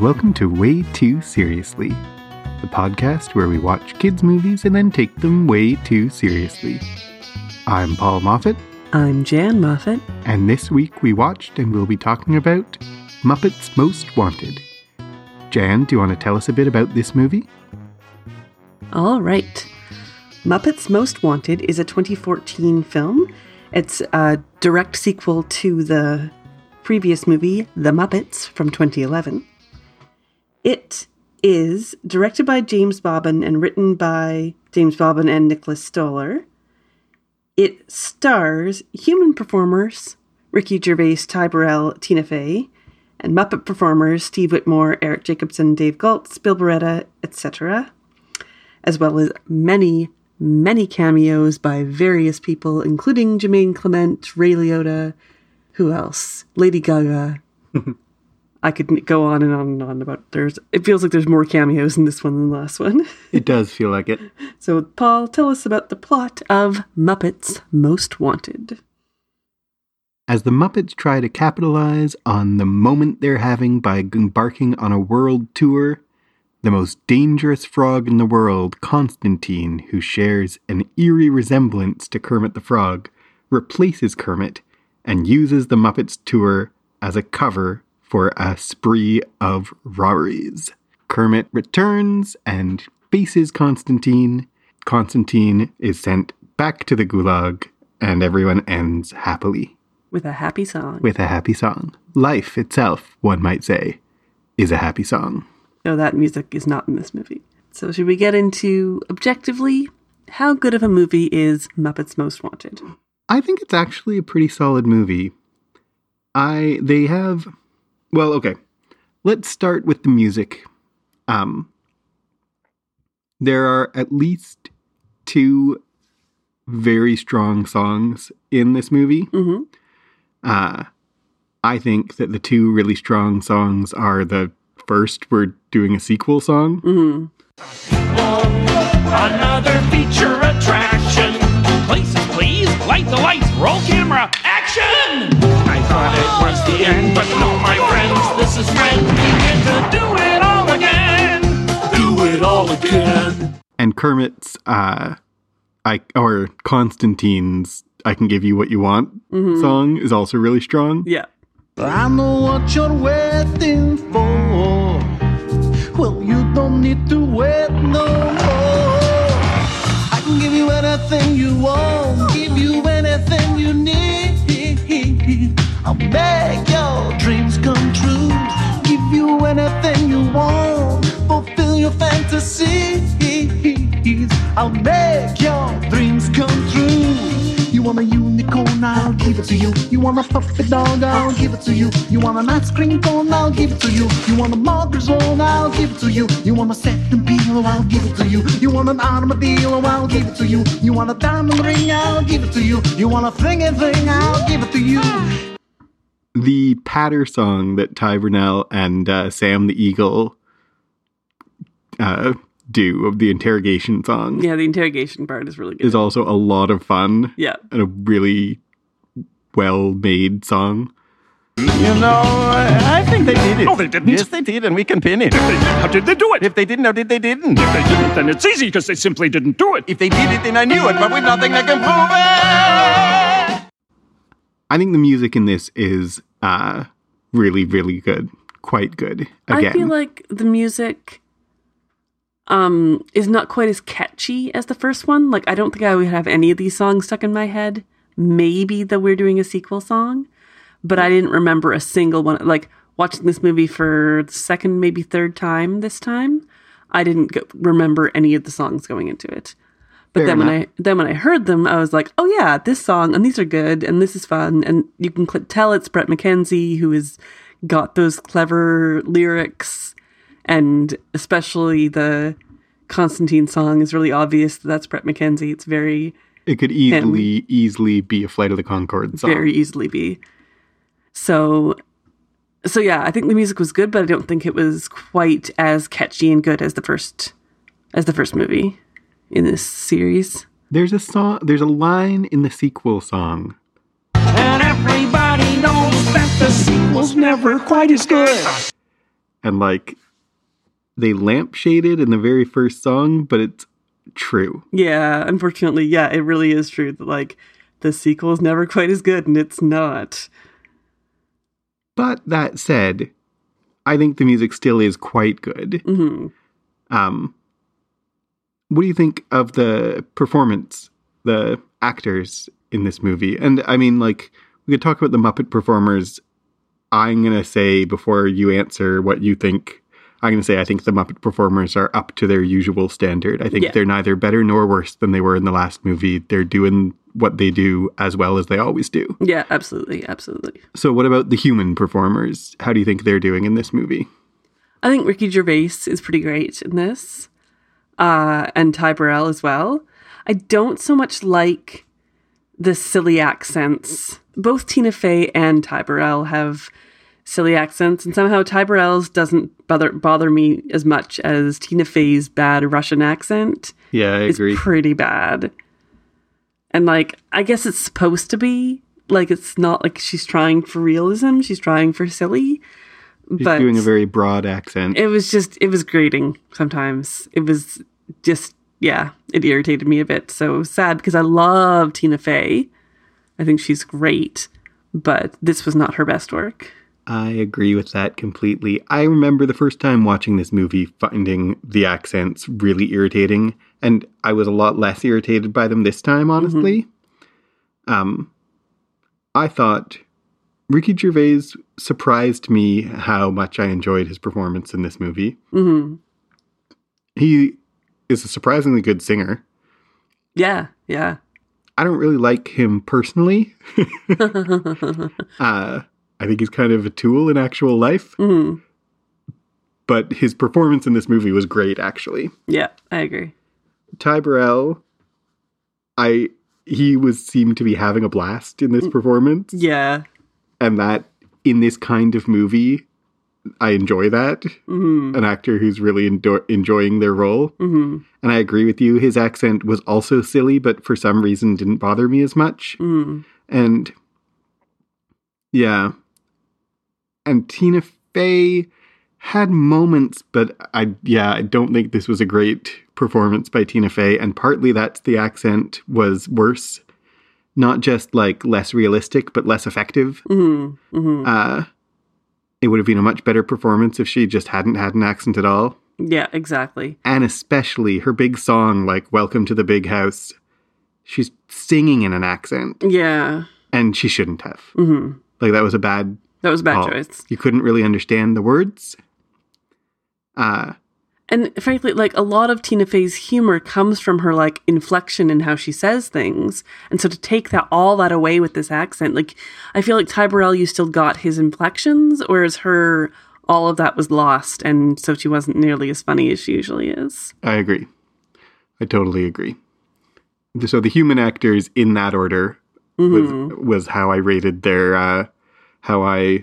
and welcome to Way Too Seriously, the podcast where we watch kids' movies and then take them way too seriously. I'm Paul Moffat. I'm Jan Moffat. And this week we watched and we'll be talking about Muppets Most Wanted. Jan, do you want to tell us a bit about this movie? All right. Muppets Most Wanted is a 2014 film. It's a direct sequel to the previous movie, The Muppets, from 2011. It is directed by James Bobin and written by James Bobin and Nicholas Stoller. It stars human performers Ricky Gervais, Ty Burrell, Tina Fey, and Muppet performers Steve Whitmire, Eric Jacobson, Dave Galtz, Bill Beretta, etc., as well as many cameos by various people, including Jemaine Clement, Ray Liotta, who else? Lady Gaga. I could go on and on and on about it feels like there's more cameos in this one than the last one. It does feel like it. So, Paul, tell us about the plot of Muppets Most Wanted. As the Muppets try to capitalize on the moment they're having by embarking on a world tour, the most dangerous frog in the world, Constantine, who shares an eerie resemblance to Kermit the Frog, replaces Kermit and uses the Muppets tour as a cover for a spree of robberies. Kermit returns and faces Constantine. Constantine is sent back to the gulag, and everyone ends happily. With a happy song. With a happy song. Life itself, one might say, is a happy song. No, that music is not in this movie. So should we get into, objectively, how good of a movie is Muppets Most Wanted? I think it's actually a pretty solid movie. Well, okay. Let's start with the music. There are at least two very strong songs in this movie. Mm-hmm. I think that the two really strong songs are the first, we're doing a sequel song. Mm-hmm. Another feature attraction. Places, please. Light the lights. Roll camera. Action! I thought it was the end, but no, my friends. This is when we get to do it all again. Do it all again. And Kermit's, Constantine's I Can Give You What You Want song is also really strong. Yeah. I know what you're waiting for. Well, you don't need to wait no more. I can give you anything you want, give you anything you need. I'll make your dreams come true, give you anything you want, fulfill your fantasies. I'll make your dreams come true. You want a unicorn, I'll give it to you. You want a puppet dog, I'll give it to you. You want an ice cream cone, I'll give it to you. You want a marker's roll, I'll give it to you. You want a satin peel, I'll give it to you. You want an automobile, I'll give it to you. You want a diamond ring, I'll give it to you. You want a thingy thing, I'll give it to you. The patter song that Ty Burrell and Sam the Eagle do of the interrogation song. Yeah, the interrogation part is really good. Is also a lot of fun. Yeah. And a really well-made song. You know, I think they did it. No, they didn't. Yes, they did, and we can pin it. If they did, how did they do it? If they didn't, how did they didn't? If they didn't, then it's easy because they simply didn't do it. If they did it, then I knew it, but with nothing that can prove it. I think the music in this is really, really good. Quite good. Again. I feel like the music is not quite as catchy as the first one. Like, I don't think I would have any of these songs stuck in my head. Maybe the We're Doing a Sequel song, but I didn't remember a single one. Like, watching this movie for the second, maybe third time this time, I didn't remember any of the songs going into it. But when I heard them, I was like, oh yeah, this song, and these are good, and this is fun, and you can tell it's Brett McKenzie, who has got those clever lyrics. And especially the Constantine song is really obvious that that's Brett McKenzie. It's very... It could easily be a Flight of the Conchords song. Very easily be. So yeah, I think the music was good, but I don't think it was quite as catchy and good as the first movie in this series. There's a line in the sequel song. And everybody knows that the sequel's never quite as good. and like they lampshaded in the very first song, but it's true. Yeah, unfortunately, yeah, it really is true that like the sequel is never quite as good, and it's not. But that said, I think the music still is quite good. Mm-hmm. What do you think of the performance, the actors in this movie? And I mean, like, we could talk about the Muppet performers. I'm going to say, before you answer what you think, I'm going to say I think the Muppet performers are up to their usual standard. I think they're neither better nor worse than they were in the last movie. They're doing what they do as well as they always do. Yeah, absolutely. Absolutely. So what about the human performers? How do you think they're doing in this movie? I think Ricky Gervais is pretty great in this. And Ty Burrell as well. I don't so much like the silly accents. Both Tina Fey and Ty Burrell have silly accents, and somehow Ty Burrell's doesn't bother me as much as Tina Fey's bad Russian accent. Yeah, I agree. It's pretty bad. And, like, I guess it's supposed to be. Like, it's not like she's trying for realism. She's trying for silly. She's but doing a very broad accent. It was grating sometimes. It was just, yeah, it irritated me a bit. So it was sad because I love Tina Fey. I think she's great, but this was not her best work. I agree with that completely. I remember the first time watching this movie finding the accents really irritating, and I was a lot less irritated by them this time, honestly. Mm-hmm. I thought Ricky Gervais surprised me how much I enjoyed his performance in this movie. Mm-hmm. He is a surprisingly good singer. Yeah, yeah. I don't really like him personally. I think he's kind of a tool in actual life. Mm-hmm. But his performance in this movie was great, actually. Yeah, I agree. Ty Burrell, he seemed to be having a blast in this performance. Yeah. And that, in this kind of movie, I enjoy that. Mm-hmm. An actor who's really enjoying their role. Mm-hmm. And I agree with you. His accent was also silly, but for some reason didn't bother me as much. Mm-hmm. And, yeah. And Tina Fey had moments, but I don't think this was a great performance by Tina Fey. And partly that's the accent was worse. Not just, like, less realistic, but less effective. Mm-hmm. Mm-hmm. It would have been a much better performance if she just hadn't had an accent at all. Yeah, exactly. And especially her big song, like, Welcome to the Big House. She's singing in an accent. Yeah. And she shouldn't have. Mm-hmm. Like, that was a bad choice. You couldn't really understand the words. And frankly, like, a lot of Tina Fey's humor comes from her, like, inflection and in how she says things. And so to take all that away with this accent, like, I feel like Ty Burrell, you still got his inflections, whereas her, all of that was lost. And so she wasn't nearly as funny as she usually is. I agree. I totally agree. So the human actors in that order was how I rated their, how I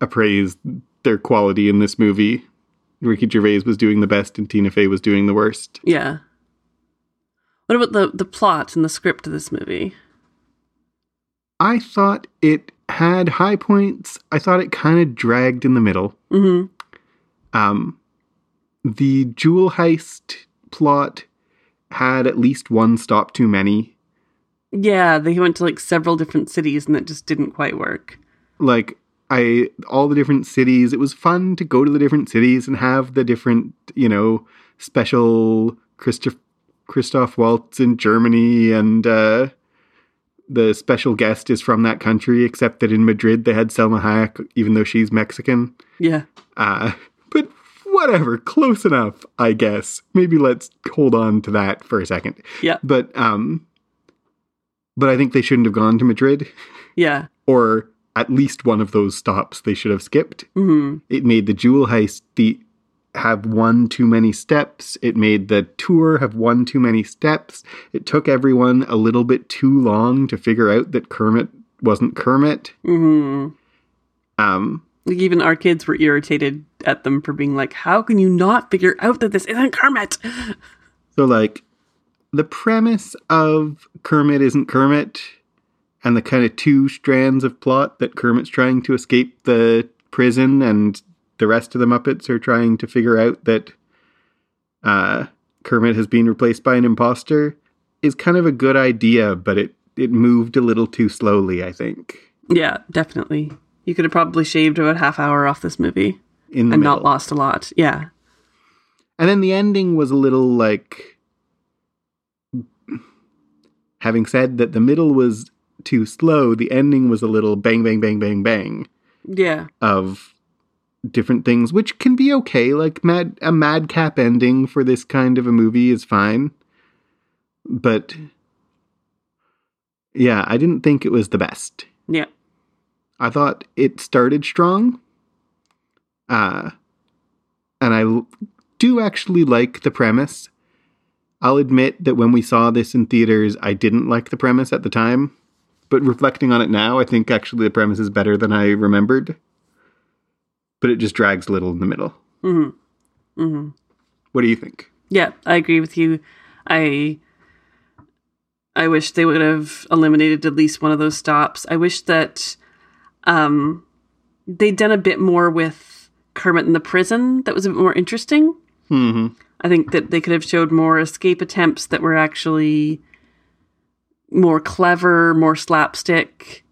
appraised their quality in this movie. Ricky Gervais was doing the best and Tina Fey was doing the worst. Yeah. What about the plot and the script of this movie? I thought it had high points. I thought it kind of dragged in the middle. Mm-hmm. The jewel heist plot had at least one stop too many. Yeah, they went to, like, several different cities and that just didn't quite work. Like, all the different cities, it was fun to go to the different cities and have the different, you know, special Christoph Waltz in Germany, and the special guest is from that country, except that in Madrid they had Selma Hayek, even though she's Mexican. Yeah. But whatever, close enough, I guess. Maybe let's hold on to that for a second. Yeah. But I think they shouldn't have gone to Madrid. Yeah. Or at least one of those stops they should have skipped. Mm-hmm. It made the jewel heist have one too many steps. It made the tour have one too many steps. It took everyone a little bit too long to figure out that Kermit wasn't Kermit. Mm-hmm. Like, even our kids were irritated at them for being like, how can you not figure out that this isn't Kermit? So, like, the premise of Kermit isn't Kermit, and the kind of two strands of plot that Kermit's trying to escape the prison and the rest of the Muppets are trying to figure out that Kermit has been replaced by an imposter is kind of a good idea, but it moved a little too slowly, I think. Yeah, definitely. You could have probably shaved about half hour off this movie and middle. Not lost a lot. Yeah. And then the ending was a little like, having said that the middle was too slow, the ending was a little bang, bang, bang, bang, bang. Yeah. Of different things, which can be okay. Like a madcap ending for this kind of a movie is fine. But yeah, I didn't think it was the best. Yeah. I thought it started strong. And I do actually like the premise. I'll admit that when we saw this in theaters, I didn't like the premise at the time. But reflecting on it now, I think actually the premise is better than I remembered. But it just drags a little in the middle. Mm-hmm. Mm-hmm. What do you think? Yeah, I agree with you. I wish they would have eliminated at least one of those stops. I wish that they'd done a bit more with Kermit in the prison. That was a bit more interesting. Mm-hmm. I think that they could have showed more escape attempts that were actually more clever, more slapstick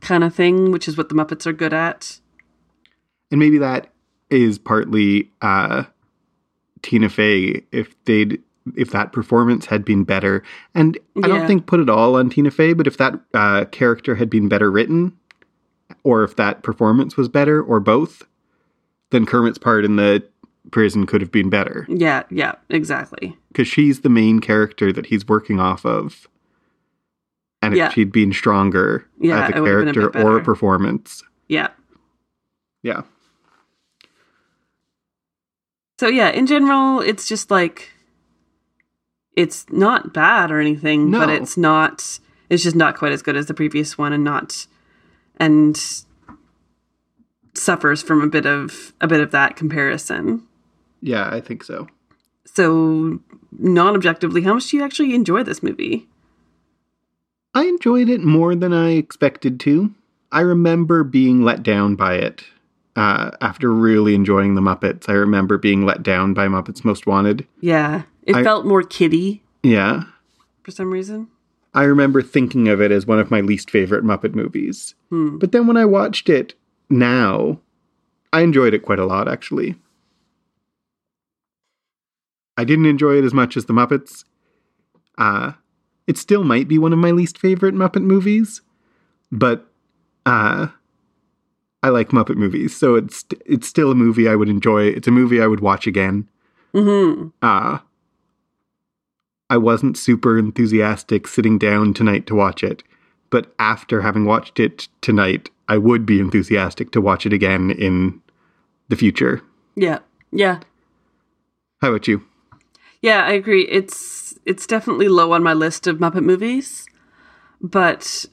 kind of thing, which is what the Muppets are good at. And maybe that is partly Tina Fey, if that performance had been better. And I don't think put it all on Tina Fey, but if that character had been better written, or if that performance was better, or both, then Kermit's part in the prison could have been better. Yeah, exactly. Because she's the main character that he's working off of. And if she'd been stronger as a character or a performance. Yeah. Yeah. So yeah, in general, it's just like, it's not bad or anything, but it's just not quite as good as the previous one and suffers from a bit of that comparison. Yeah, I think so. So non-objectively, how much do you actually enjoy this movie? I enjoyed it more than I expected to. I remember being let down by it after really enjoying the Muppets. I remember being let down by Muppets Most Wanted. Yeah. It felt more kiddie. Yeah. For some reason. I remember thinking of it as one of my least favorite Muppet movies. Hmm. But then when I watched it now, I enjoyed it quite a lot, actually. I didn't enjoy it as much as the Muppets. It still might be one of my least favorite Muppet movies. But I like Muppet movies. So it's still a movie I would enjoy. It's a movie I would watch again. Mm-hmm. I wasn't super enthusiastic sitting down tonight to watch it, but after having watched it tonight, I would be enthusiastic to watch it again in the future. Yeah. Yeah. How about you? Yeah, I agree. It's definitely low on my list of Muppet movies, but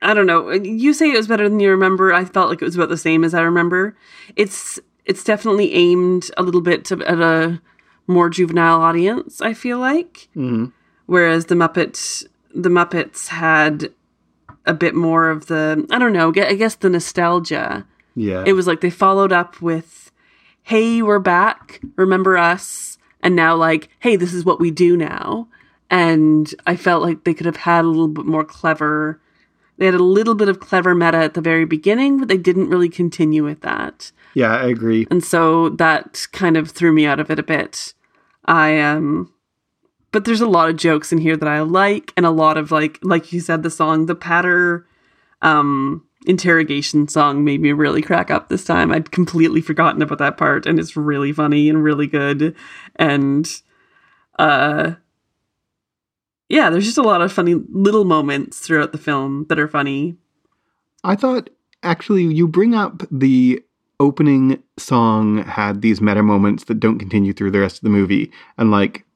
I don't know. You say it was better than you remember. I felt like it was about the same as I remember. It's definitely aimed a little bit at a more juvenile audience, I feel like. Mm-hmm. Whereas the Muppets had a bit more of the, I don't know, I guess the nostalgia. Yeah. It was like they followed up with, hey, we're back, remember us, and now like, hey, this is what we do now. And I felt like they could have had a little bit more clever, they had a little bit of clever meta at the very beginning, but they didn't really continue with that. Yeah, I agree. And so that kind of threw me out of it a bit. But there's a lot of jokes in here that I like, and a lot of like you said, the song, the patter interrogation song made me really crack up this time. I'd completely forgotten about that part, and it's really funny and really good. And yeah, there's just a lot of funny little moments throughout the film that are funny. I thought, actually, you bring up the opening song had these meta moments that don't continue through the rest of the movie. And like,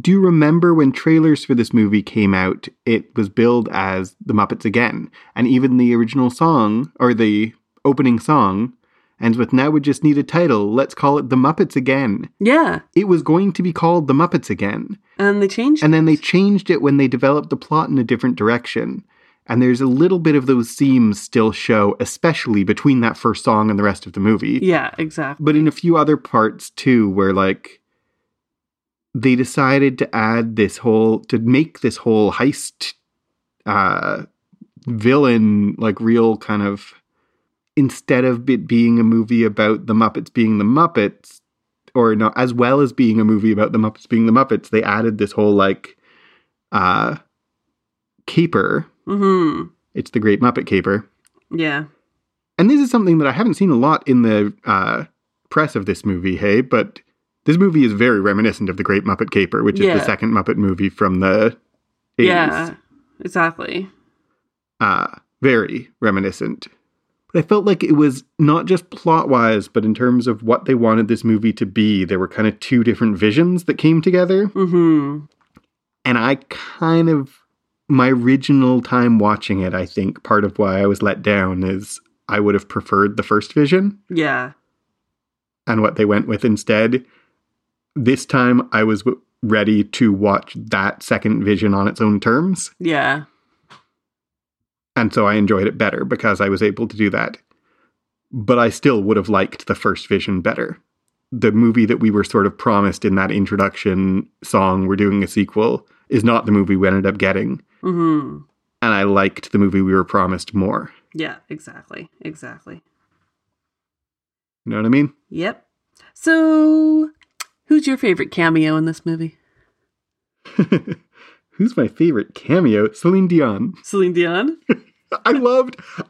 do you remember when trailers for this movie came out, it was billed as The Muppets Again? And even the original song, or the opening song, ends with, now we just need a title, let's call it The Muppets Again. Yeah. It was going to be called The Muppets Again. And they changed it. And then they changed it when they developed the plot in a different direction. And there's a little bit of those seams still show, especially between that first song and the rest of the movie. Yeah, exactly. But in a few other parts, too, where, like, they decided to add this whole, to make this whole heist villain, like, real kind of, instead of it being a movie about the Muppets being the Muppets, or no, as well as being a movie about the Muppets being the Muppets, they added this whole, like, caper. Mm-hmm. It's The Great Muppet Caper. Yeah. And this is something that I haven't seen a lot in the press of this movie, hey? But this movie is very reminiscent of The Great Muppet Caper, which is the second Muppet movie from the 80s. Yeah, exactly. Very reminiscent. But I felt like it was not just plot-wise, but in terms of what they wanted this movie to be, there were kind of two different visions that came together. Mm-hmm. And I kind of... my original time watching it, I think part of why I was let down is I would have preferred the first vision. Yeah. And what they went with instead. This time I was ready to watch that second vision on its own terms. Yeah. And so I enjoyed it better because I was able to do that. But I still would have liked the first vision better. The movie that we were sort of promised in that introduction song, we're doing a sequel, is not the movie we ended up getting. Mm-hmm. And I liked the movie we were promised more. Yeah, exactly. Exactly. You know what I mean? Yep. So, who's your favorite cameo in this movie? Who's my favorite cameo? Celine Dion. Celine Dion? I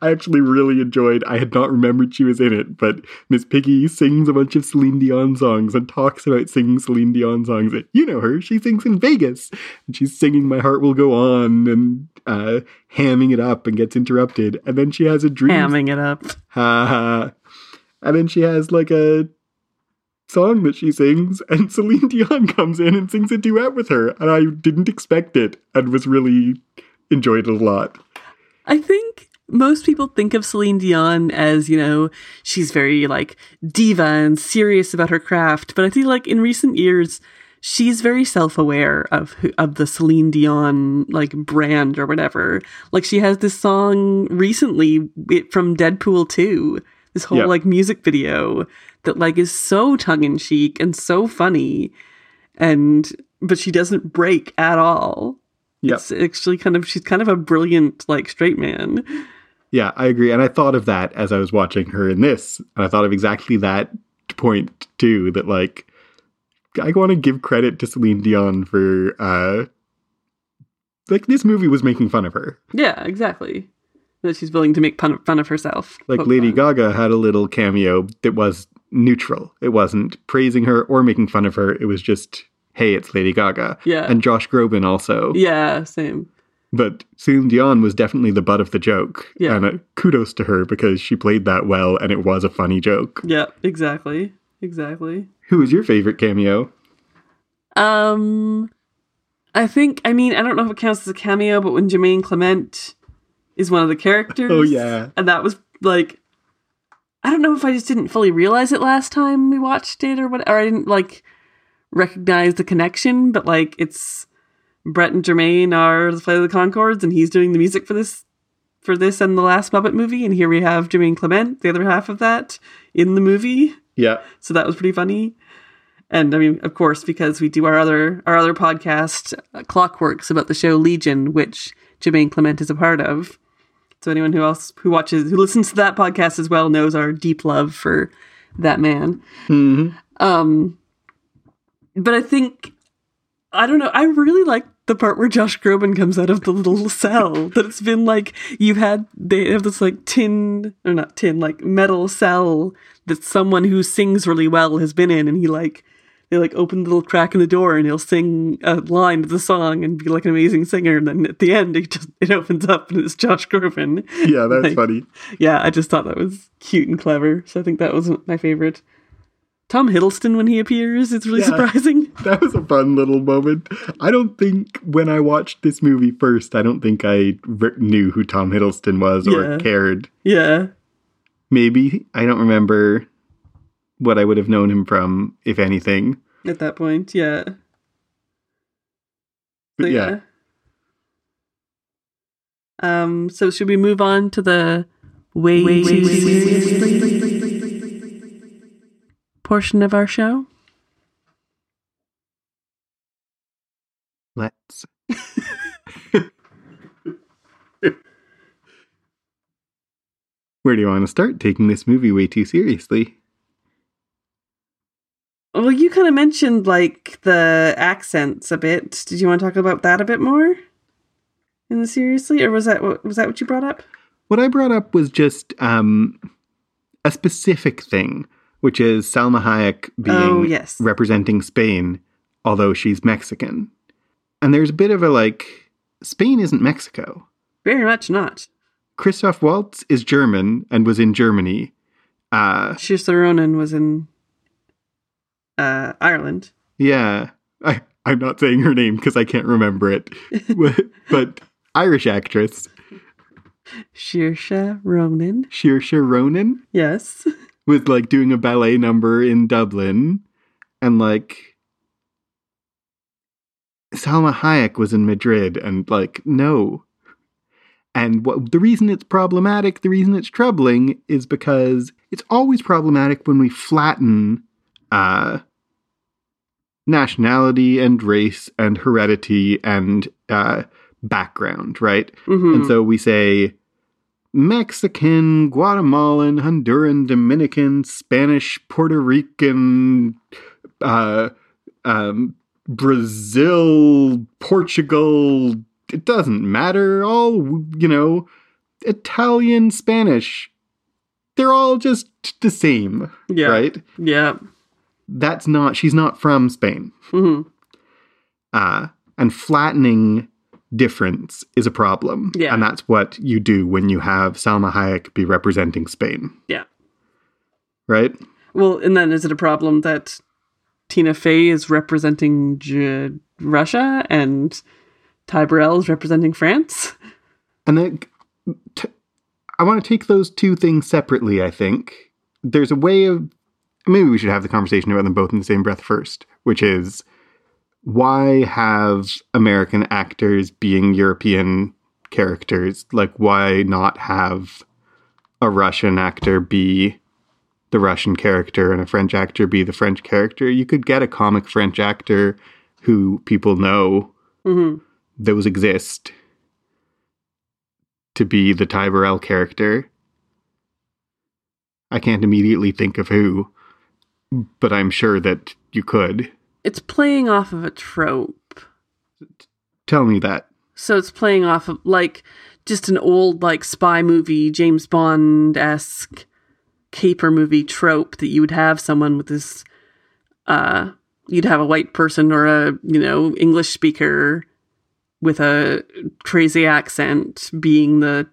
actually really enjoyed, I had not remembered she was in it, but Miss Piggy sings a bunch of Celine Dion songs and talks about singing Celine Dion songs. You know her, she sings in Vegas, and she's singing My Heart Will Go On and hamming it up and gets interrupted. And then she has a dream. Hamming it up. And then she has like a song that she sings, and Celine Dion comes in and sings a duet with her. And I didn't expect it and was really enjoyed it a lot. I think most people think of Celine Dion as, you know, she's very, like, diva and serious about her craft. But I think, like, in recent years, she's very self-aware of the Celine Dion, like, brand or whatever. Like, she has this song recently from Deadpool 2, this whole, like, music video that, like, is so tongue-in-cheek and so funny. But she doesn't break at all. Yep. It's actually she's kind of a brilliant, like, straight man. Yeah, I agree. And I thought of that as I was watching her in this. And I thought of exactly that point, too, that, like, I want to give credit to Celine Dion for, like, this movie was making fun of her. Yeah, exactly. That she's willing to make fun of herself. Like, Lady Gaga had a little cameo that was neutral. It wasn't praising her or making fun of her. It was just... hey, it's Lady Gaga. Yeah. And Josh Groban also. Yeah, same. But Celine Dion was definitely the butt of the joke. Yeah. And kudos to her because she played that well and it was a funny joke. Yeah, exactly. Exactly. Who is your favorite cameo? I don't know if it counts as a cameo, but when Jemaine Clement is one of the characters. Oh, yeah. And that was like, I don't know if I just didn't fully realize it last time we watched it or what, or I didn't like... recognize the connection, but like it's Brett and Jemaine are the Flight of the Conchords and he's doing the music for this and the last Muppet movie, and here we have Jemaine Clement, the other half of that, in the movie. Yeah. So that was pretty funny. And I mean, of course, because we do our other podcast, Clockworks, about the show Legion, which Jemaine Clement is a part of. So anyone who listens to that podcast as well knows our deep love for that man. Mm-hmm. But I think, I don't know, I really like the part where Josh Groban comes out of the little cell. That it's been like, they have this like metal cell that someone who sings really well has been in. And they open the little crack in the door and he'll sing a line of the song and be like an amazing singer. And then at the end, it opens up and it's Josh Groban. Yeah, that's funny. Yeah, I just thought that was cute and clever. So I think that was my favorite. Tom Hiddleston, when he appears, it's really surprising. That was a fun little moment. I don't think when I watched this movie first, I don't think I knew who Tom Hiddleston was or cared. Yeah. Maybe. I don't remember what I would have known him from, if anything. At that point, yeah. But yeah. So should we move on to the way too seriously portion of our show? Let's. Where do you want to start taking this movie way too seriously? Well, you kind of mentioned, like, the accents a bit. Did you want to talk about that a bit more? In the seriously? Or was that what you brought up? What I brought up was just a specific thing, which is Selma Hayek being representing Spain, although she's Mexican. And there's a bit of a, like, Spain isn't Mexico. Very much not. Christoph Waltz is German and was in Germany. Saoirse Ronan was in... Ireland. Yeah. I'm not saying her name because I can't remember it. But Irish actress. Saoirse Ronan. Saoirse Ronan? Yes. Was like doing a ballet number in Dublin. And like Salma Hayek was in Madrid and like, no. And the reason it's problematic, the reason it's troubling is because it's always problematic when we flatten nationality and race and heredity and background, right? Mm-hmm. And so we say Mexican, Guatemalan, Honduran, Dominican, Spanish, Puerto Rican, Brazil, Portugal, it doesn't matter, all, you know, Italian, Spanish, they're all just the same, right? Yeah. That's not, she's not from Spain. Mm-hmm. And flattening difference is a problem. Yeah. And that's what you do when you have Salma Hayek be representing Spain. Yeah. Right? Well, and then is it a problem that Tina Fey is representing Russia and Ty Burrell is representing France? And then I want to take those two things separately, I think. There's a way of... Maybe we should have the conversation about them both in the same breath first, which is why have American actors being European characters? Like, why not have a Russian actor be the Russian character and a French actor be the French character? You could get a comic French actor who people know, those exist, to be the Ty Burrell character. I can't immediately think of who. But I'm sure that you could. It's playing off of a trope. Tell me that. So it's playing off of, like, just an old, like, spy movie, James Bond-esque caper movie trope that you would have someone with this, you'd have a white person or a, you know, English speaker with a crazy accent being the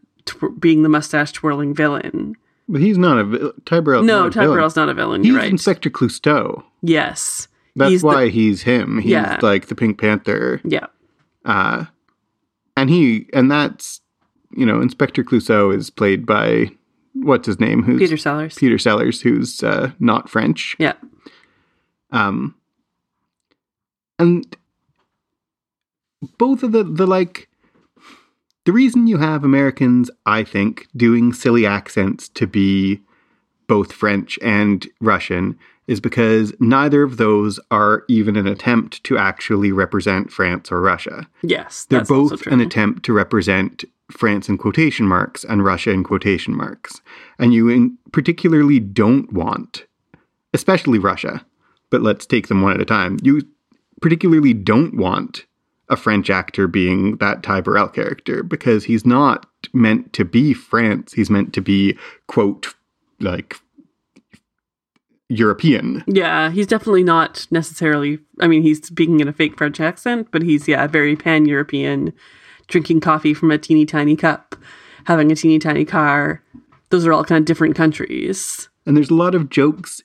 mustache-twirling villain. But he's not a... Ty Burrell's not a villain. No, Ty Burrell's not a villain, you're right. He's Inspector Clouseau. Yes. That's why he's him. He's like the Pink Panther. Yeah. And that's, you know, Inspector Clouseau is played by, what's his name? Who's Peter Sellers. Peter Sellers, who's not French. Yeah. And both of the like... The reason you have Americans, I think, doing silly accents to be both French and Russian is because neither of those are even an attempt to actually represent France or Russia. Yes, they're both an attempt to represent France in quotation marks and Russia in quotation marks. And you particularly don't want, especially Russia, but let's take them one at a time. You particularly don't want a French actor being that Ty Burrell character, because he's not meant to be France. He's meant to be, quote, like, European. Yeah, he's definitely not necessarily... I mean, he's speaking in a fake French accent, but he's, very pan-European, drinking coffee from a teeny tiny cup, having a teeny tiny car. Those are all kind of different countries. And there's a lot of jokes...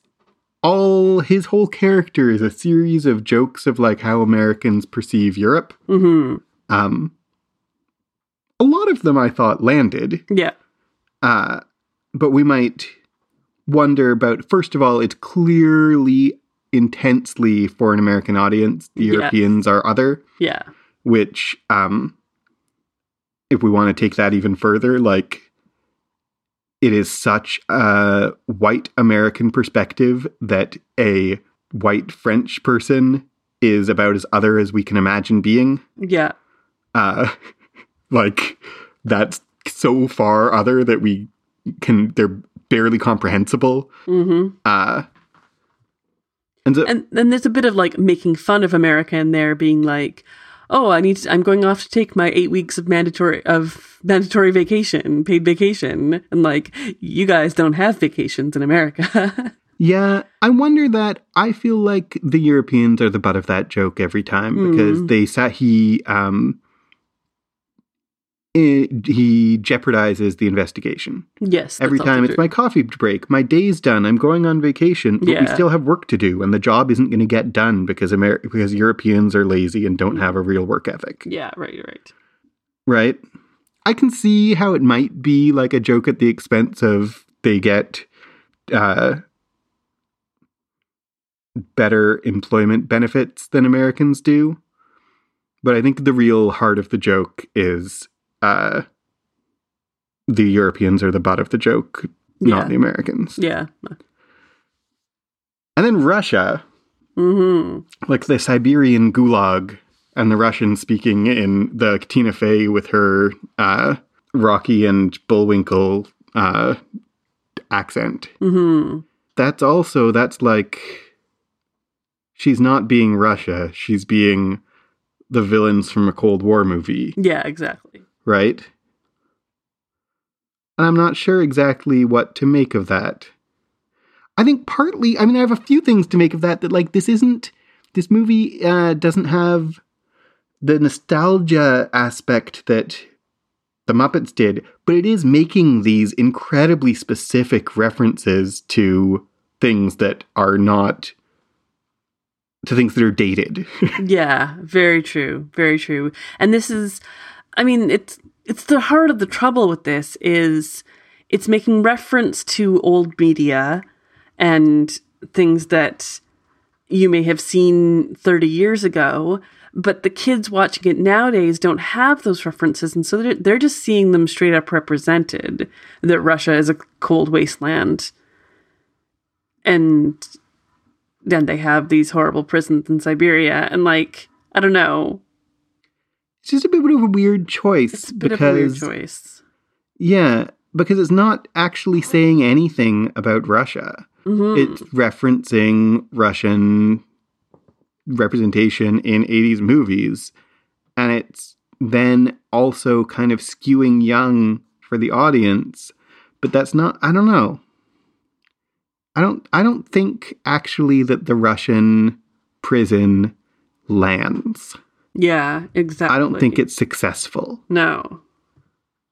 his whole character is a series of jokes of, like, how Americans perceive Europe. Mm-hmm. A lot of them, I thought, landed. Yeah. But we might wonder about, first of all, it's clearly intensely for an American audience. The Europeans are other. Yeah. Which if we want to take that even further, like, it is such a white American perspective that a white French person is about as other as we can imagine being. Yeah. Like, that's so far other that we can, they're barely comprehensible. Mm-hmm. And then and there's a bit of, like, making fun of America in there, being like, oh, I'm going off to take my 8 weeks of mandatory vacation, paid vacation. And, like, you guys don't have vacations in America. Yeah, I wonder that. I feel like the Europeans are the butt of that joke every time because he jeopardizes the investigation. Yes. Every time it's my coffee break, my day's done, I'm going on vacation, but we still have work to do and the job isn't going to get done because Europeans are lazy and don't have a real work ethic. Yeah, right. Right? I can see how it might be like a joke at the expense of they get better employment benefits than Americans do. But I think the real heart of the joke is the Europeans are the butt of the joke, not the Americans. Yeah. And then Russia, like the Siberian gulag and the Russian speaking in the Tina Fey with her Rocky and Bullwinkle accent. Mm-hmm. That's like, she's not being Russia. She's being the villains from a Cold War movie. Yeah, exactly. Right? And I'm not sure exactly what to make of that. I think partly, I have a few things to make of that, like, this movie doesn't have the nostalgia aspect that the Muppets did, but it is making these incredibly specific references to things that are not... to things that are dated. Yeah, very true. Very true. And this is, it's the heart of the trouble with this is it's making reference to old media and things that you may have seen 30 years ago, but the kids watching it nowadays don't have those references. And so they're just seeing them straight up represented, that Russia is a cold wasteland. And then they have these horrible prisons in Siberia. And, like, I don't know. It's just a bit of a weird choice. Yeah, because it's not actually saying anything about Russia. Mm-hmm. It's referencing Russian representation in 80s movies. And it's then also kind of skewing young for the audience. But that's not, I don't know. I don't think actually that the Russian prison lands. Yeah, exactly. I don't think it's successful. No.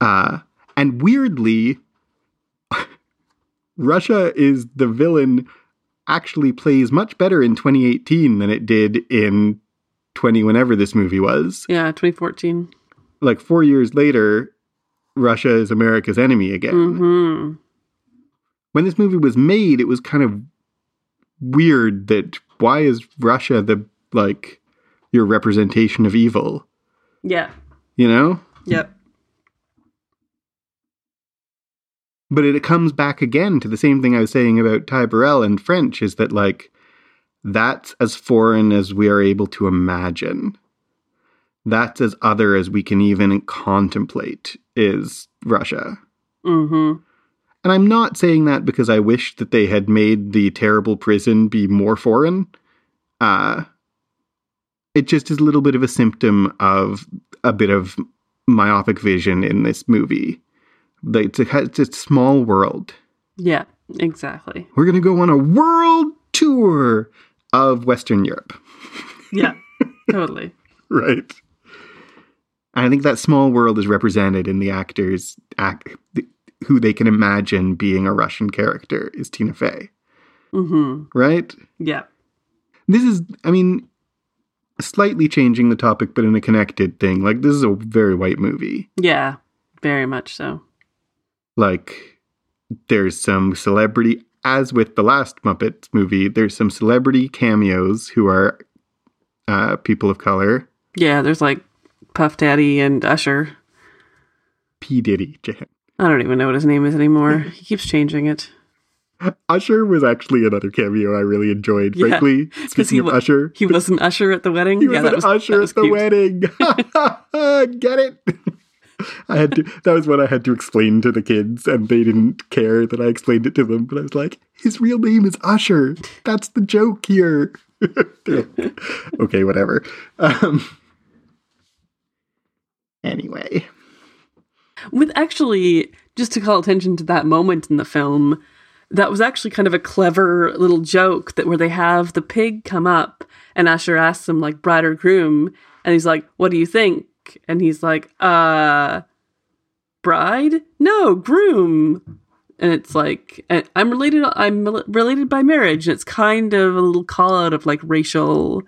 And weirdly, Russia is the villain actually plays much better in 2018 than it did in 20 whenever this movie was. Yeah, 2014. Like 4 years later, Russia is America's enemy again. Mm-hmm. When this movie was made, it was kind of weird that why is Russia the, like, your representation of evil? Yeah. You know? Yep. But it comes back again to the same thing I was saying about Ty Burrell and French, is that, like, that's as foreign as we are able to imagine. That's as other as we can even contemplate is Russia. Mm-hmm. And I'm not saying that because I wish that they had made the terrible prison be more foreign. It just is a little bit of a symptom of a bit of myopic vision in this movie. It's a small world. Yeah, exactly. We're going to go on a world tour of Western Europe. Yeah, totally. Right. And I think that small world is represented in the actors... who they can imagine being a Russian character is Tina Fey. Mm-hmm. Right? Yeah. This is, slightly changing the topic, but in a connected thing. Like, this is a very white movie. Yeah, very much so. Like, there's some celebrity, as with the last Muppets movie, there's some celebrity cameos who are people of color. Yeah, there's, like, Puff Daddy and Usher. P. Diddy to him. I don't even know what his name is anymore. He keeps changing it. Usher was actually another cameo I really enjoyed, frankly. Yeah, speaking of Usher. He was an Usher at the wedding? He was an Usher at the wedding. Get it? That was what I had to explain to the kids, and they didn't care that I explained it to them. But I was like, his real name is Usher. That's the joke here. Okay, whatever. Anyway. With actually, just to call attention to that moment in the film, that was actually kind of a clever little joke that where they have the pig come up and Usher asks him, like, bride or groom, and he's like, what do you think? And he's like, bride? No, groom. And it's like, I'm related by marriage. And it's kind of a little call out of, like, racial,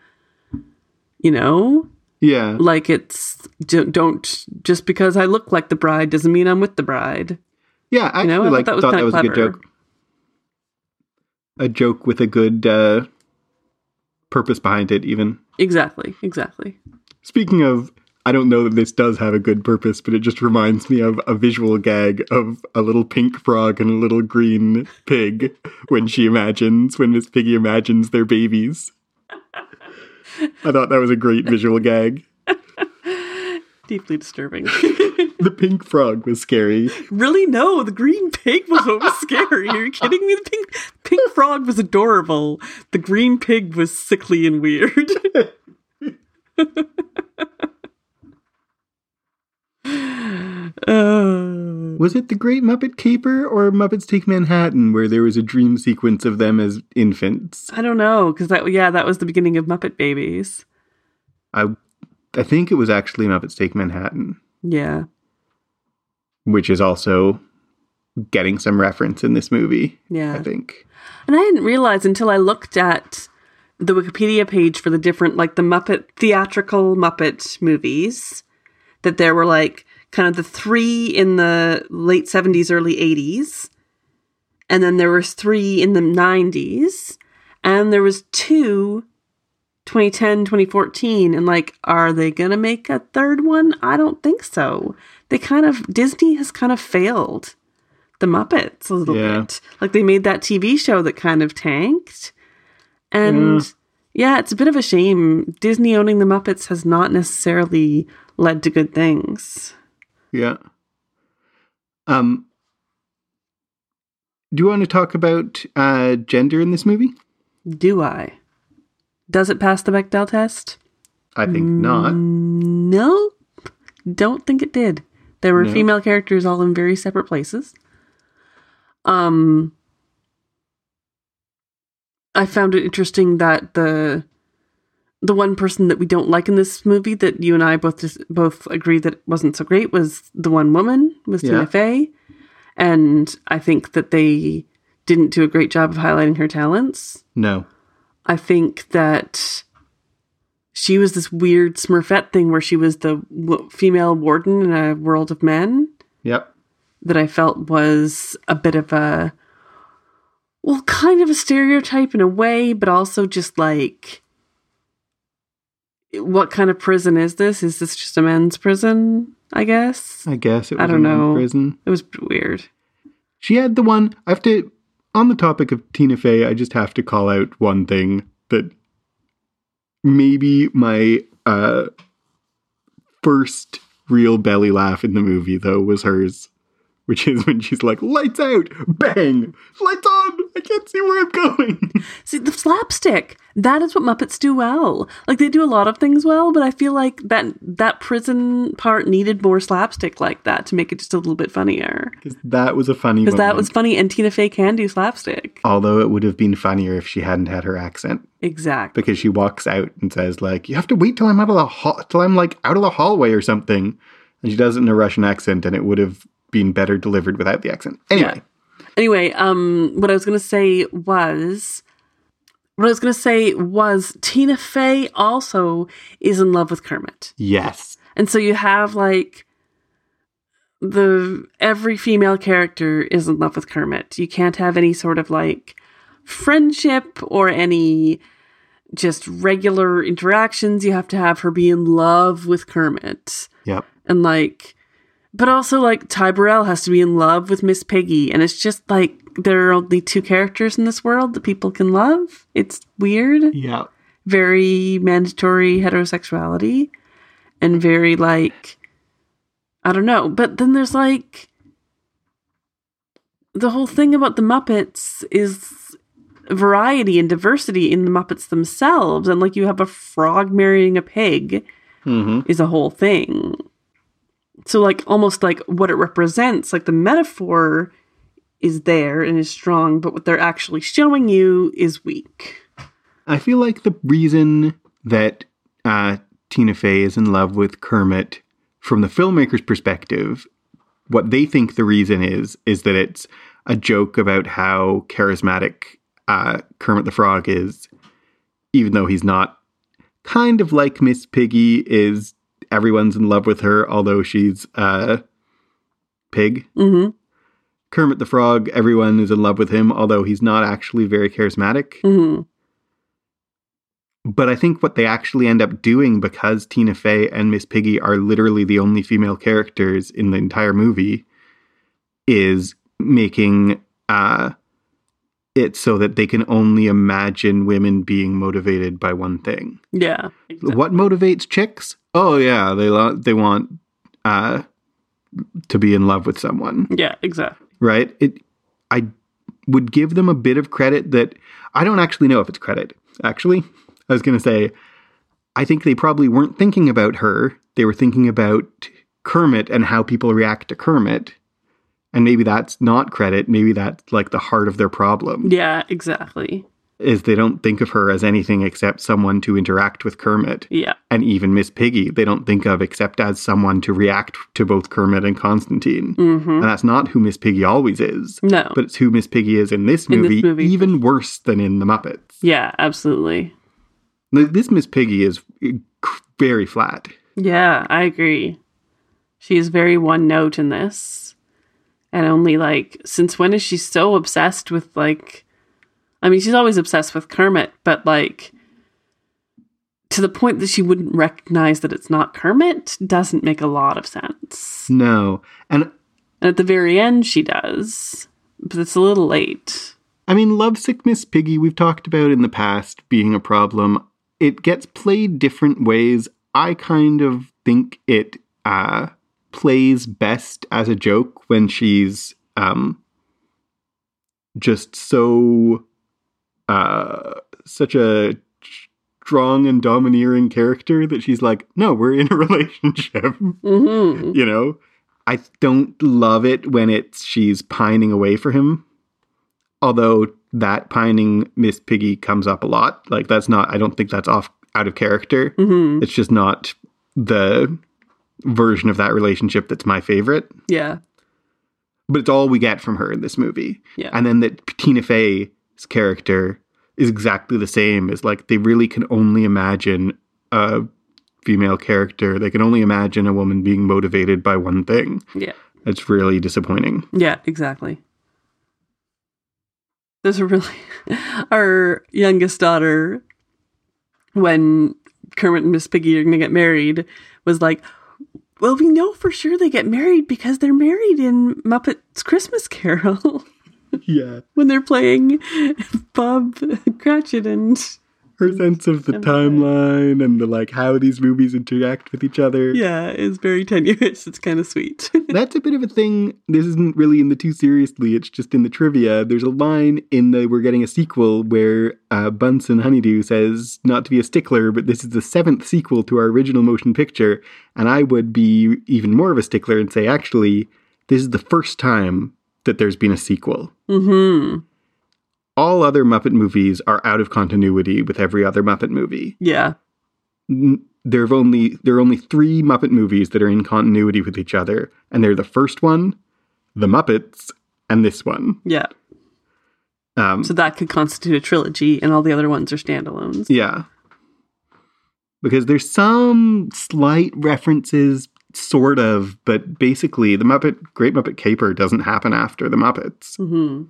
you know? Yeah. Like, it's, don't, just because I look like the bride doesn't mean I'm with the bride. Yeah, I actually, you know? I thought that was a good joke. A joke with a good purpose behind it, even. Exactly. Speaking of, I don't know that this does have a good purpose, but it just reminds me of a visual gag of a little pink frog and a little green pig when Miss Piggy imagines their babies. I thought that was a great visual gag. Deeply disturbing. The pink frog was scary. Really? No, the green pig was what was scary. Are you kidding me? The pink frog was adorable. The green pig was sickly and weird. Was it The Great Muppet Caper or Muppets Take Manhattan where there was a dream sequence of them as infants? I don't know, because that was the beginning of Muppet Babies. I think it was actually Muppets Take Manhattan. Yeah. Which is also getting some reference in this movie, yeah. I think. And I didn't realize until I looked at the Wikipedia page for the different, like, the Muppet, theatrical Muppet movies, that there were, like, kind of the three in the late 70s, early 80s, and then there was three in the 90s, and there was two 2010, 2014, and, like, are they gonna make a third one? I don't think so. Disney has kind of failed the Muppets a little bit. Like, they made that TV show that kind of tanked. And, yeah, it's a bit of a shame. Disney owning the Muppets has not necessarily led to good things. Yeah. Do you want to talk about gender in this movie? Do I? Does it pass the Bechdel test? I think not. No, don't think it did. There were female characters all in very separate places. I found it interesting that the one person that we don't like in this movie that you and I both agree that wasn't so great was the one woman, Tina Fey. And I think that they didn't do a great job of highlighting her talents. No. I think that she was this weird Smurfette thing where she was the female warden in a world of men. Yep. That I felt was a bit of a, well, kind of a stereotype in a way, but also just like, what kind of prison is this? Is this just a men's prison, I guess? I guess it was a men's prison. It was weird. She had the one, on the topic of Tina Fey, I just have to call out one thing that maybe my first real belly laugh in the movie, though, was hers, which is when she's like, lights out, bang, lights on, I can't see where I'm going. See, the slapstick, that is what Muppets do well. Like, they do a lot of things well, but I feel like that prison part needed more slapstick like that to make it just a little bit funnier. Because that was a funny moment. Because that was funny, and Tina Fey can do slapstick. Although it would have been funnier if she hadn't had her accent. Exactly. Because she walks out and says, like, you have to wait till I'm out of the hallway or something. And she does it in a Russian accent, and it would have been better delivered without the accent. Anyway. Yeah. Anyway, what I was going to say was... Tina Fey also is in love with Kermit. Yes. And so you have, like, every female character is in love with Kermit. You can't have any sort of, like, friendship or any just regular interactions. You have to have her be in love with Kermit. Yep. And, like, But also, like, Ty Burrell has to be in love with Miss Piggy, and it's just like there are only two characters in this world that people can love. It's weird. Yeah. Very mandatory heterosexuality, and very, like, I don't know. But then there's, like, the whole thing about the Muppets is variety and diversity in the Muppets themselves. And, like, you have a frog marrying a pig is a whole thing. So, like, almost like what it represents, like the metaphor is there and is strong, but what they're actually showing you is weak. I feel like the reason that Tina Fey is in love with Kermit, from the filmmaker's perspective, what they think the reason is that it's a joke about how charismatic Kermit the Frog is, even though he's not. Kind of like Miss Piggy is, everyone's in love with her, although she's a pig. Mm-hmm. Kermit the Frog, everyone is in love with him, although he's not actually very charismatic. Mm-hmm. But I think what they actually end up doing, because Tina Fey and Miss Piggy are literally the only female characters in the entire movie, is making it so that they can only imagine women being motivated by one thing. Yeah. Exactly. What motivates chicks? Oh, yeah. They want to be in love with someone. Yeah, exactly. Right? I would give them a bit of credit that... I don't actually know if it's credit, actually. I was going to say, I think they probably weren't thinking about her. They were thinking about Kermit and how people react to Kermit. And maybe that's not credit. Maybe that's like the heart of their problem. Yeah, exactly. Is they don't think of her as anything except someone to interact with Kermit. Yeah. And even Miss Piggy, they don't think of except as someone to react to both Kermit and Constantine. Mm-hmm. And that's not who Miss Piggy always is. No. But it's who Miss Piggy is in this movie, even worse than in The Muppets. Yeah, absolutely. This Miss Piggy is very flat. Yeah, I agree. She is very one note in this. And only, like, since when is she so obsessed with, like, I mean, she's always obsessed with Kermit, but, like, to the point that she wouldn't recognize that it's not Kermit doesn't make a lot of sense. No. And at the very end, she does. But it's a little late. I mean, lovesick Miss Piggy, we've talked about in the past being a problem. It gets played different ways. I kind of think it plays best as a joke when she's just so such a strong and domineering character that she's like, no, we're in a relationship. Mm-hmm. You know, I don't love it when she's pining away for him. Although that pining Miss Piggy comes up a lot. Like, that's not, I don't think that's out of character. Mm-hmm. It's just not the version of that relationship that's my favorite. Yeah. But it's all we get from her in this movie. Yeah. And then that Tina Fey's character is exactly the same. It's like they really can only imagine a female character. They can only imagine a woman being motivated by one thing. Yeah. It's really disappointing. Yeah, exactly. There's a really... Our youngest daughter, when Kermit and Miss Piggy are going to get married, was like, well, we know for sure they get married because they're married in Muppet's Christmas Carol. Yeah. When they're playing Bob Cratchit and... Her sense of the timeline and the, like, how these movies interact with each other. Yeah, it's very tenuous. It's kind of sweet. That's a bit of a thing. This isn't really in the Too Seriously. It's just in the trivia. There's a line in the We're Getting a Sequel where Bunsen Honeydew says, not to be a stickler, but this is the 7th sequel to our original motion picture. And I would be even more of a stickler and say, actually, this is the first time that there's been a sequel. Mm-hmm. All other Muppet movies are out of continuity with every other Muppet movie. Yeah. There are only 3 Muppet movies that are in continuity with each other, and they're the first one, The Muppets, and this one. Yeah. So that could constitute a trilogy, and all the other ones are standalones. Yeah. Because there's some slight references, sort of, but basically the Great Muppet Caper doesn't happen after The Muppets. Mm-hmm.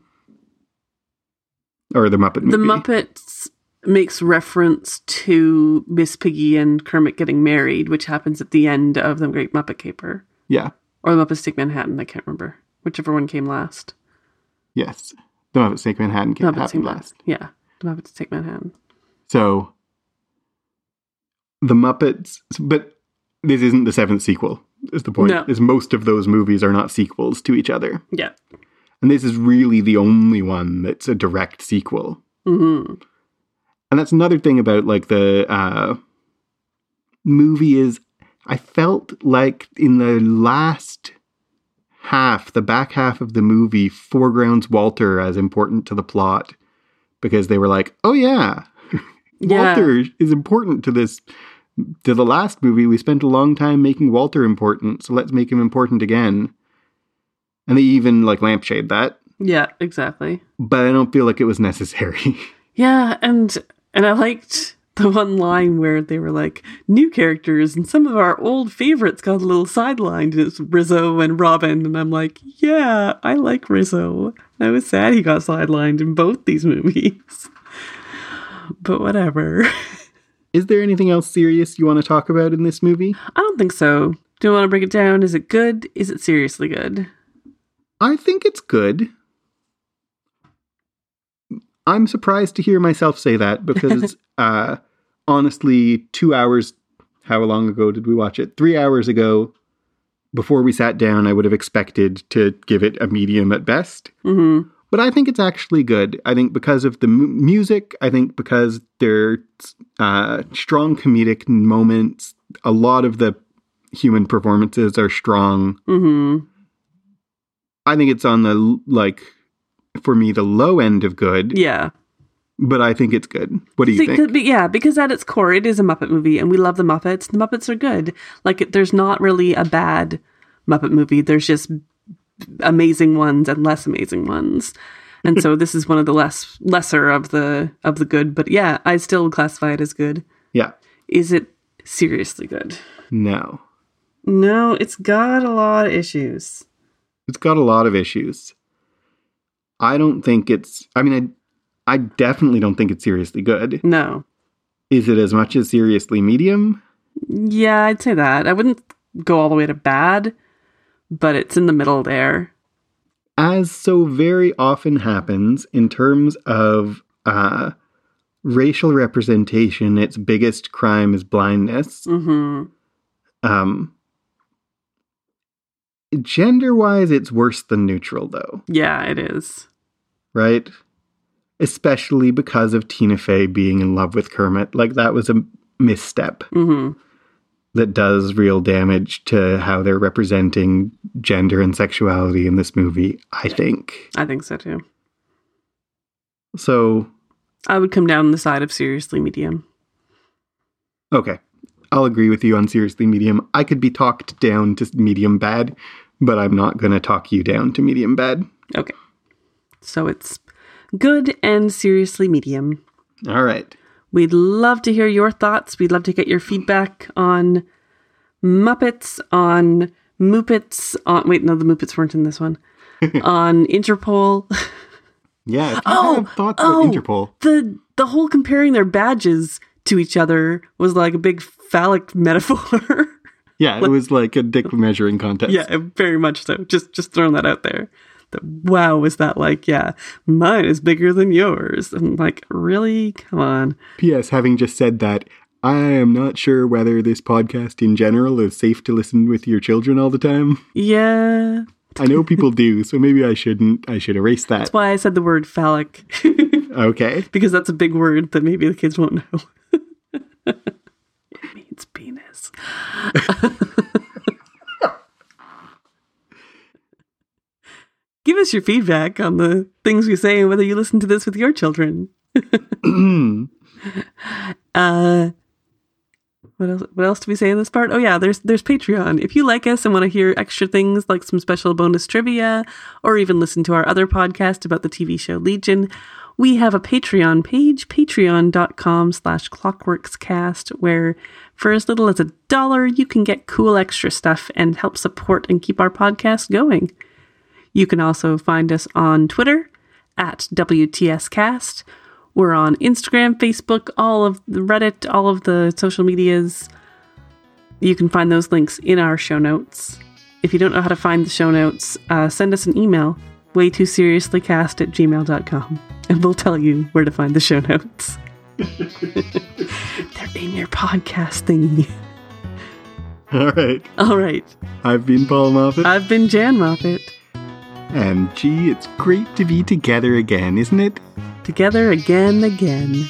Or the Muppet movie. The Muppets makes reference to Miss Piggy and Kermit getting married, which happens at the end of The Great Muppet Caper. Yeah. Or The Muppets Take Manhattan, I can't remember. Whichever one came last. Yes. The Muppets Take Manhattan came last. Yeah. The Muppets Take Manhattan. So, the Muppets... But this isn't the seventh sequel, is the point. No. Is most of those movies are not sequels to each other. Yeah. And this is really the only one that's a direct sequel. Mm-hmm. And that's another thing about, like, the movie is... I felt like in the last half, the back half of the movie, foregrounds Walter as important to the plot because they were like, oh yeah, Walter is important to this, to the last movie. We spent a long time making Walter important, so let's make him important again. And they even like lampshade that. Yeah, exactly. But I don't feel like it was necessary. Yeah, and I liked... the one line where they were like, new characters and some of our old favorites got a little sidelined, and it's Rizzo and Robin. And I'm like, yeah, I like Rizzo. I was sad he got sidelined in both these movies. But whatever. Is there anything else serious you want to talk about in this movie? I don't think so. Do you want to break it down? Is it good? Is it seriously good? I think it's good. I'm surprised to hear myself say that because, honestly, 2 hours, how long ago did we watch it? 3 hours ago, before we sat down, I would have expected to give it a medium at best. Mm-hmm. But I think it's actually good. I think because of the music, I think because there's strong comedic moments, a lot of the human performances are strong. Mm-hmm. I think it's on the, like... for me, the low end of good. Yeah. But I think it's good. What do you think? Yeah, because at its core, it is a Muppet movie, and we love the Muppets. The Muppets are good. Like, there's not really a bad Muppet movie. There's just amazing ones and less amazing ones. And so this is one of the lesser of the good. But yeah, I still classify it as good. Yeah. Is it seriously good? No. No, it's got a lot of issues. It's got a lot of issues. I don't think it's... I mean, I definitely don't think it's seriously good. No. Is it as much as seriously medium? Yeah, I'd say that. I wouldn't go all the way to bad, but it's in the middle there. As so very often happens in terms of racial representation, its biggest crime is blindness. Mm-hmm. Gender-wise, it's worse than neutral, though. Yeah, it is. Right? Especially because of Tina Fey being in love with Kermit. Like, that was a misstep mm-hmm. that does real damage to how they're representing gender and sexuality in this movie, I think. I think so, too. So... I would come down the side of seriously medium. Okay. I'll agree with you on seriously medium. I could be talked down to medium bad, but I'm not going to talk you down to medium bad. Okay. So it's good and seriously medium. All right. We'd love to hear your thoughts. We'd love to get your feedback on Muppets, on Muppets, on... Wait, no, the Muppets weren't in this one. On Interpol. Yeah. Oh, have thoughts on Interpol. The whole comparing their badges to each other was like a big phallic metaphor. Yeah, it was like a dick measuring contest. Yeah, very much so. Just throwing that out there. Wow, was that like, yeah, mine is bigger than yours. I'm like, really? Come on. P.S. Having just said that, I am not sure whether this podcast in general is safe to listen with your children all the time. Yeah. I know people do, so maybe I shouldn't. I should erase that. That's why I said the word phallic. Okay. Because that's a big word that maybe the kids won't know. It means penis. Give us your feedback on the things we say and whether you listen to this with your children. What else do we say in this part? Oh yeah, there's Patreon. If you like us and want to hear extra things like some special bonus trivia or even listen to our other podcast about the TV show Legion, we have a Patreon page, patreon.com/clockworkscast, where for as little as $1, you can get cool extra stuff and help support and keep our podcast going. You can also find us on Twitter at WTScast. We're on Instagram, Facebook, all of the Reddit, all of the social medias. You can find those links in our show notes. If you don't know how to find the show notes, send us an email, waytooseriouslycast@gmail.com, and we'll tell you where to find the show notes. They're in your podcast thingy. All right. I've been Paul Moffat. I've been Jan Moffat. And gee, it's great to be together again, isn't it? Together again.